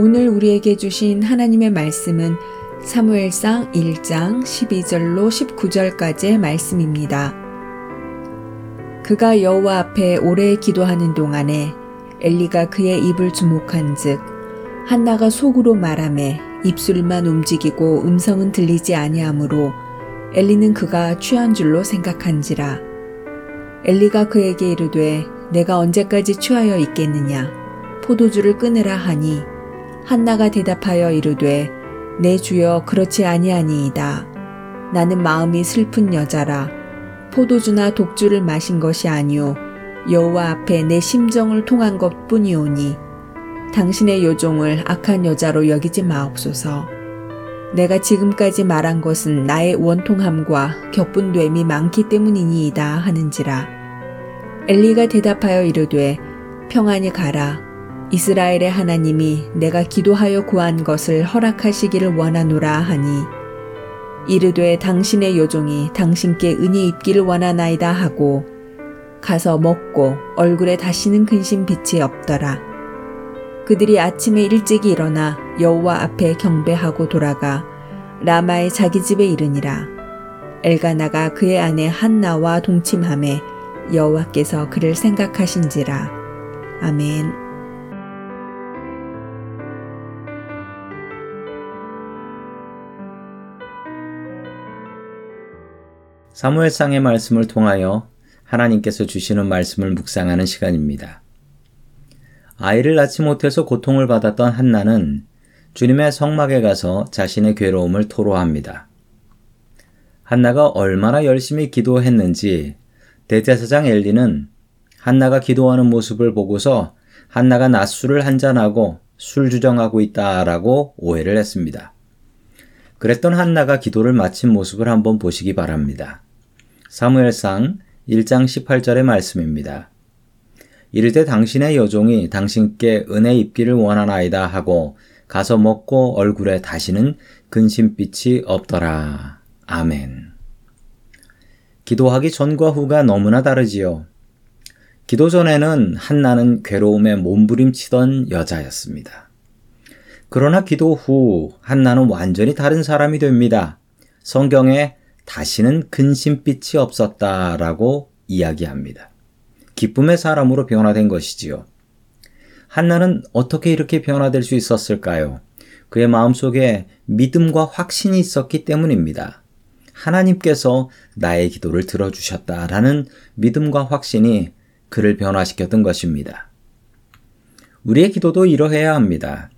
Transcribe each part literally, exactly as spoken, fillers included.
오늘 우리에게 주신 하나님의 말씀은 사무엘상 일 장 십이 절로 십구 절까지의 말씀입니다. 그가 여호와 앞에 오래 기도하는 동안에 엘리가 그의 입을 주목한 즉 한나가 속으로 말하매 입술만 움직이고 음성은 들리지 아니하므로 엘리는 그가 취한 줄로 생각한지라. 엘리가 그에게 이르되 내가 언제까지 취하여 있겠느냐 포도주를 끊으라 하니 한나가 대답하여 이르되 내 주여 그렇지 아니하니이다. 나는 마음이 슬픈 여자라. 포도주나 독주를 마신 것이 아니오 여호와 앞에 내 심정을 통한 것뿐이오니 당신의 요종을 악한 여자로 여기지 마옵소서. 내가 지금까지 말한 것은 나의 원통함과 격분됨이 많기 때문이니이다 하는지라. 엘리가 대답하여 이르되 평안히 가라. 이스라엘의 하나님이 내가 기도하여 구한 것을 허락하시기를 원하노라 하니 이르되 당신의 요종이 당신께 은혜 입기를 원하나이다 하고 가서 먹고 얼굴에 다시는 근심 빛이 없더라. 그들이 아침에 일찍이 일어나 여호와 앞에 경배하고 돌아가 라마의 자기 집에 이르니라. 엘가나가 그의 아내 한나와 동침하매 여호와께서 그를 생각하신지라. 아멘. 사무엘상의 말씀을 통하여 하나님께서 주시는 말씀을 묵상하는 시간입니다. 아이를 낳지 못해서 고통을 받았던 한나는 주님의 성막에 가서 자신의 괴로움을 토로합니다. 한나가 얼마나 열심히 기도했는지 대제사장 엘리는 한나가 기도하는 모습을 보고서 한나가 낮술을 한잔하고 술 주정하고 있다라고 오해를 했습니다. 그랬던 한나가 기도를 마친 모습을 한번 보시기 바랍니다. 사무엘상 일 장 십팔 절의 말씀입니다. 이르되 당신의 여종이 당신께 은혜 입기를 원하나이다 하고 가서 먹고 얼굴에 다시는 근심빛이 없더라. 아멘. 기도하기 전과 후가 너무나 다르지요. 기도 전에는 한나는 괴로움에 몸부림치던 여자였습니다. 그러나 기도 후 한나는 완전히 다른 사람이 됩니다. 성경에 다시는 근심빛이 없었다라고 이야기합니다. 기쁨의 사람으로 변화된 것이지요. 한나는 어떻게 이렇게 변화될 수 있었을까요? 그의 마음속에 믿음과 확신이 있었기 때문입니다. 하나님께서 나의 기도를 들어주셨다라는 믿음과 확신이 그를 변화시켰던 것입니다. 우리의 기도도 이러해야 합니다.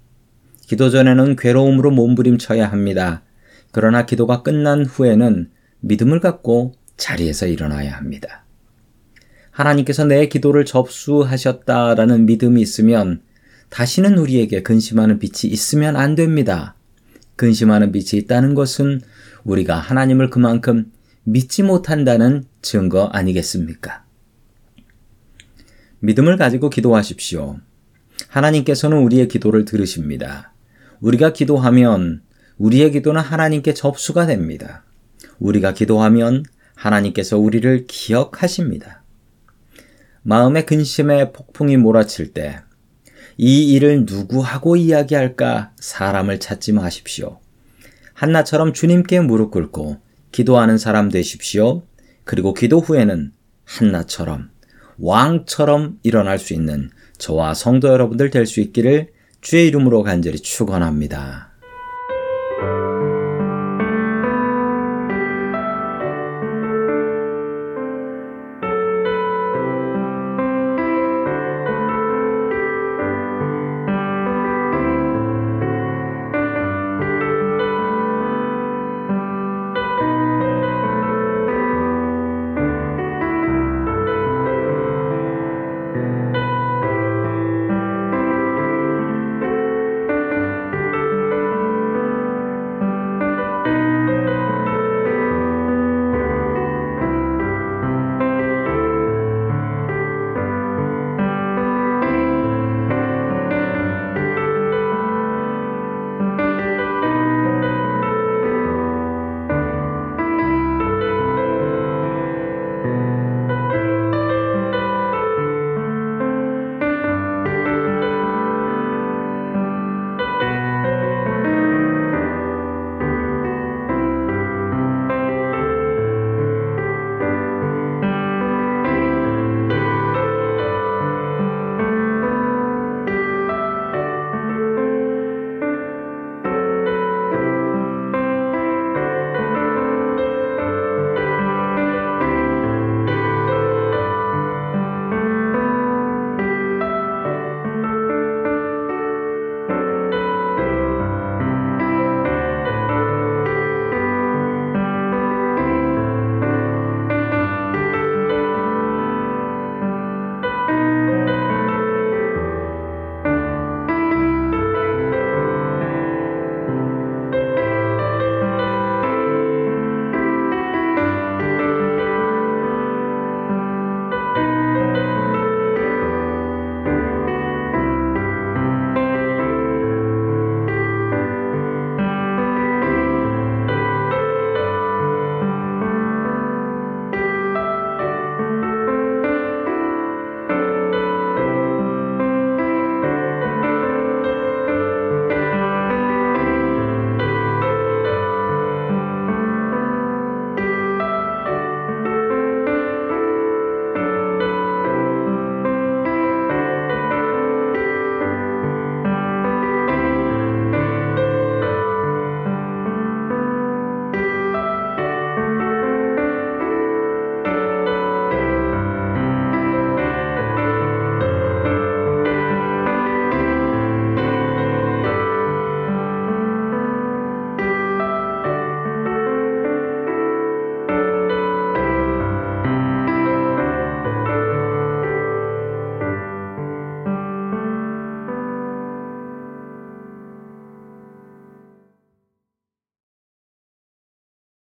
기도 전에는 괴로움으로 몸부림쳐야 합니다. 그러나 기도가 끝난 후에는 믿음을 갖고 자리에서 일어나야 합니다. 하나님께서 내 기도를 접수하셨다라는 믿음이 있으면 다시는 우리에게 근심하는 빛이 있으면 안 됩니다. 근심하는 빛이 있다는 것은 우리가 하나님을 그만큼 믿지 못한다는 증거 아니겠습니까? 믿음을 가지고 기도하십시오. 하나님께서는 우리의 기도를 들으십니다. 우리가 기도하면 우리의 기도는 하나님께 접수가 됩니다. 우리가 기도하면 하나님께서 우리를 기억하십니다. 마음의 근심의 폭풍이 몰아칠 때 이 일을 누구하고 이야기할까 사람을 찾지 마십시오. 한나처럼 주님께 무릎 꿇고 기도하는 사람 되십시오. 그리고 기도 후에는 한나처럼 왕처럼 일어날 수 있는 저와 성도 여러분들 될 수 있기를 주의 이름으로 간절히 축원합니다.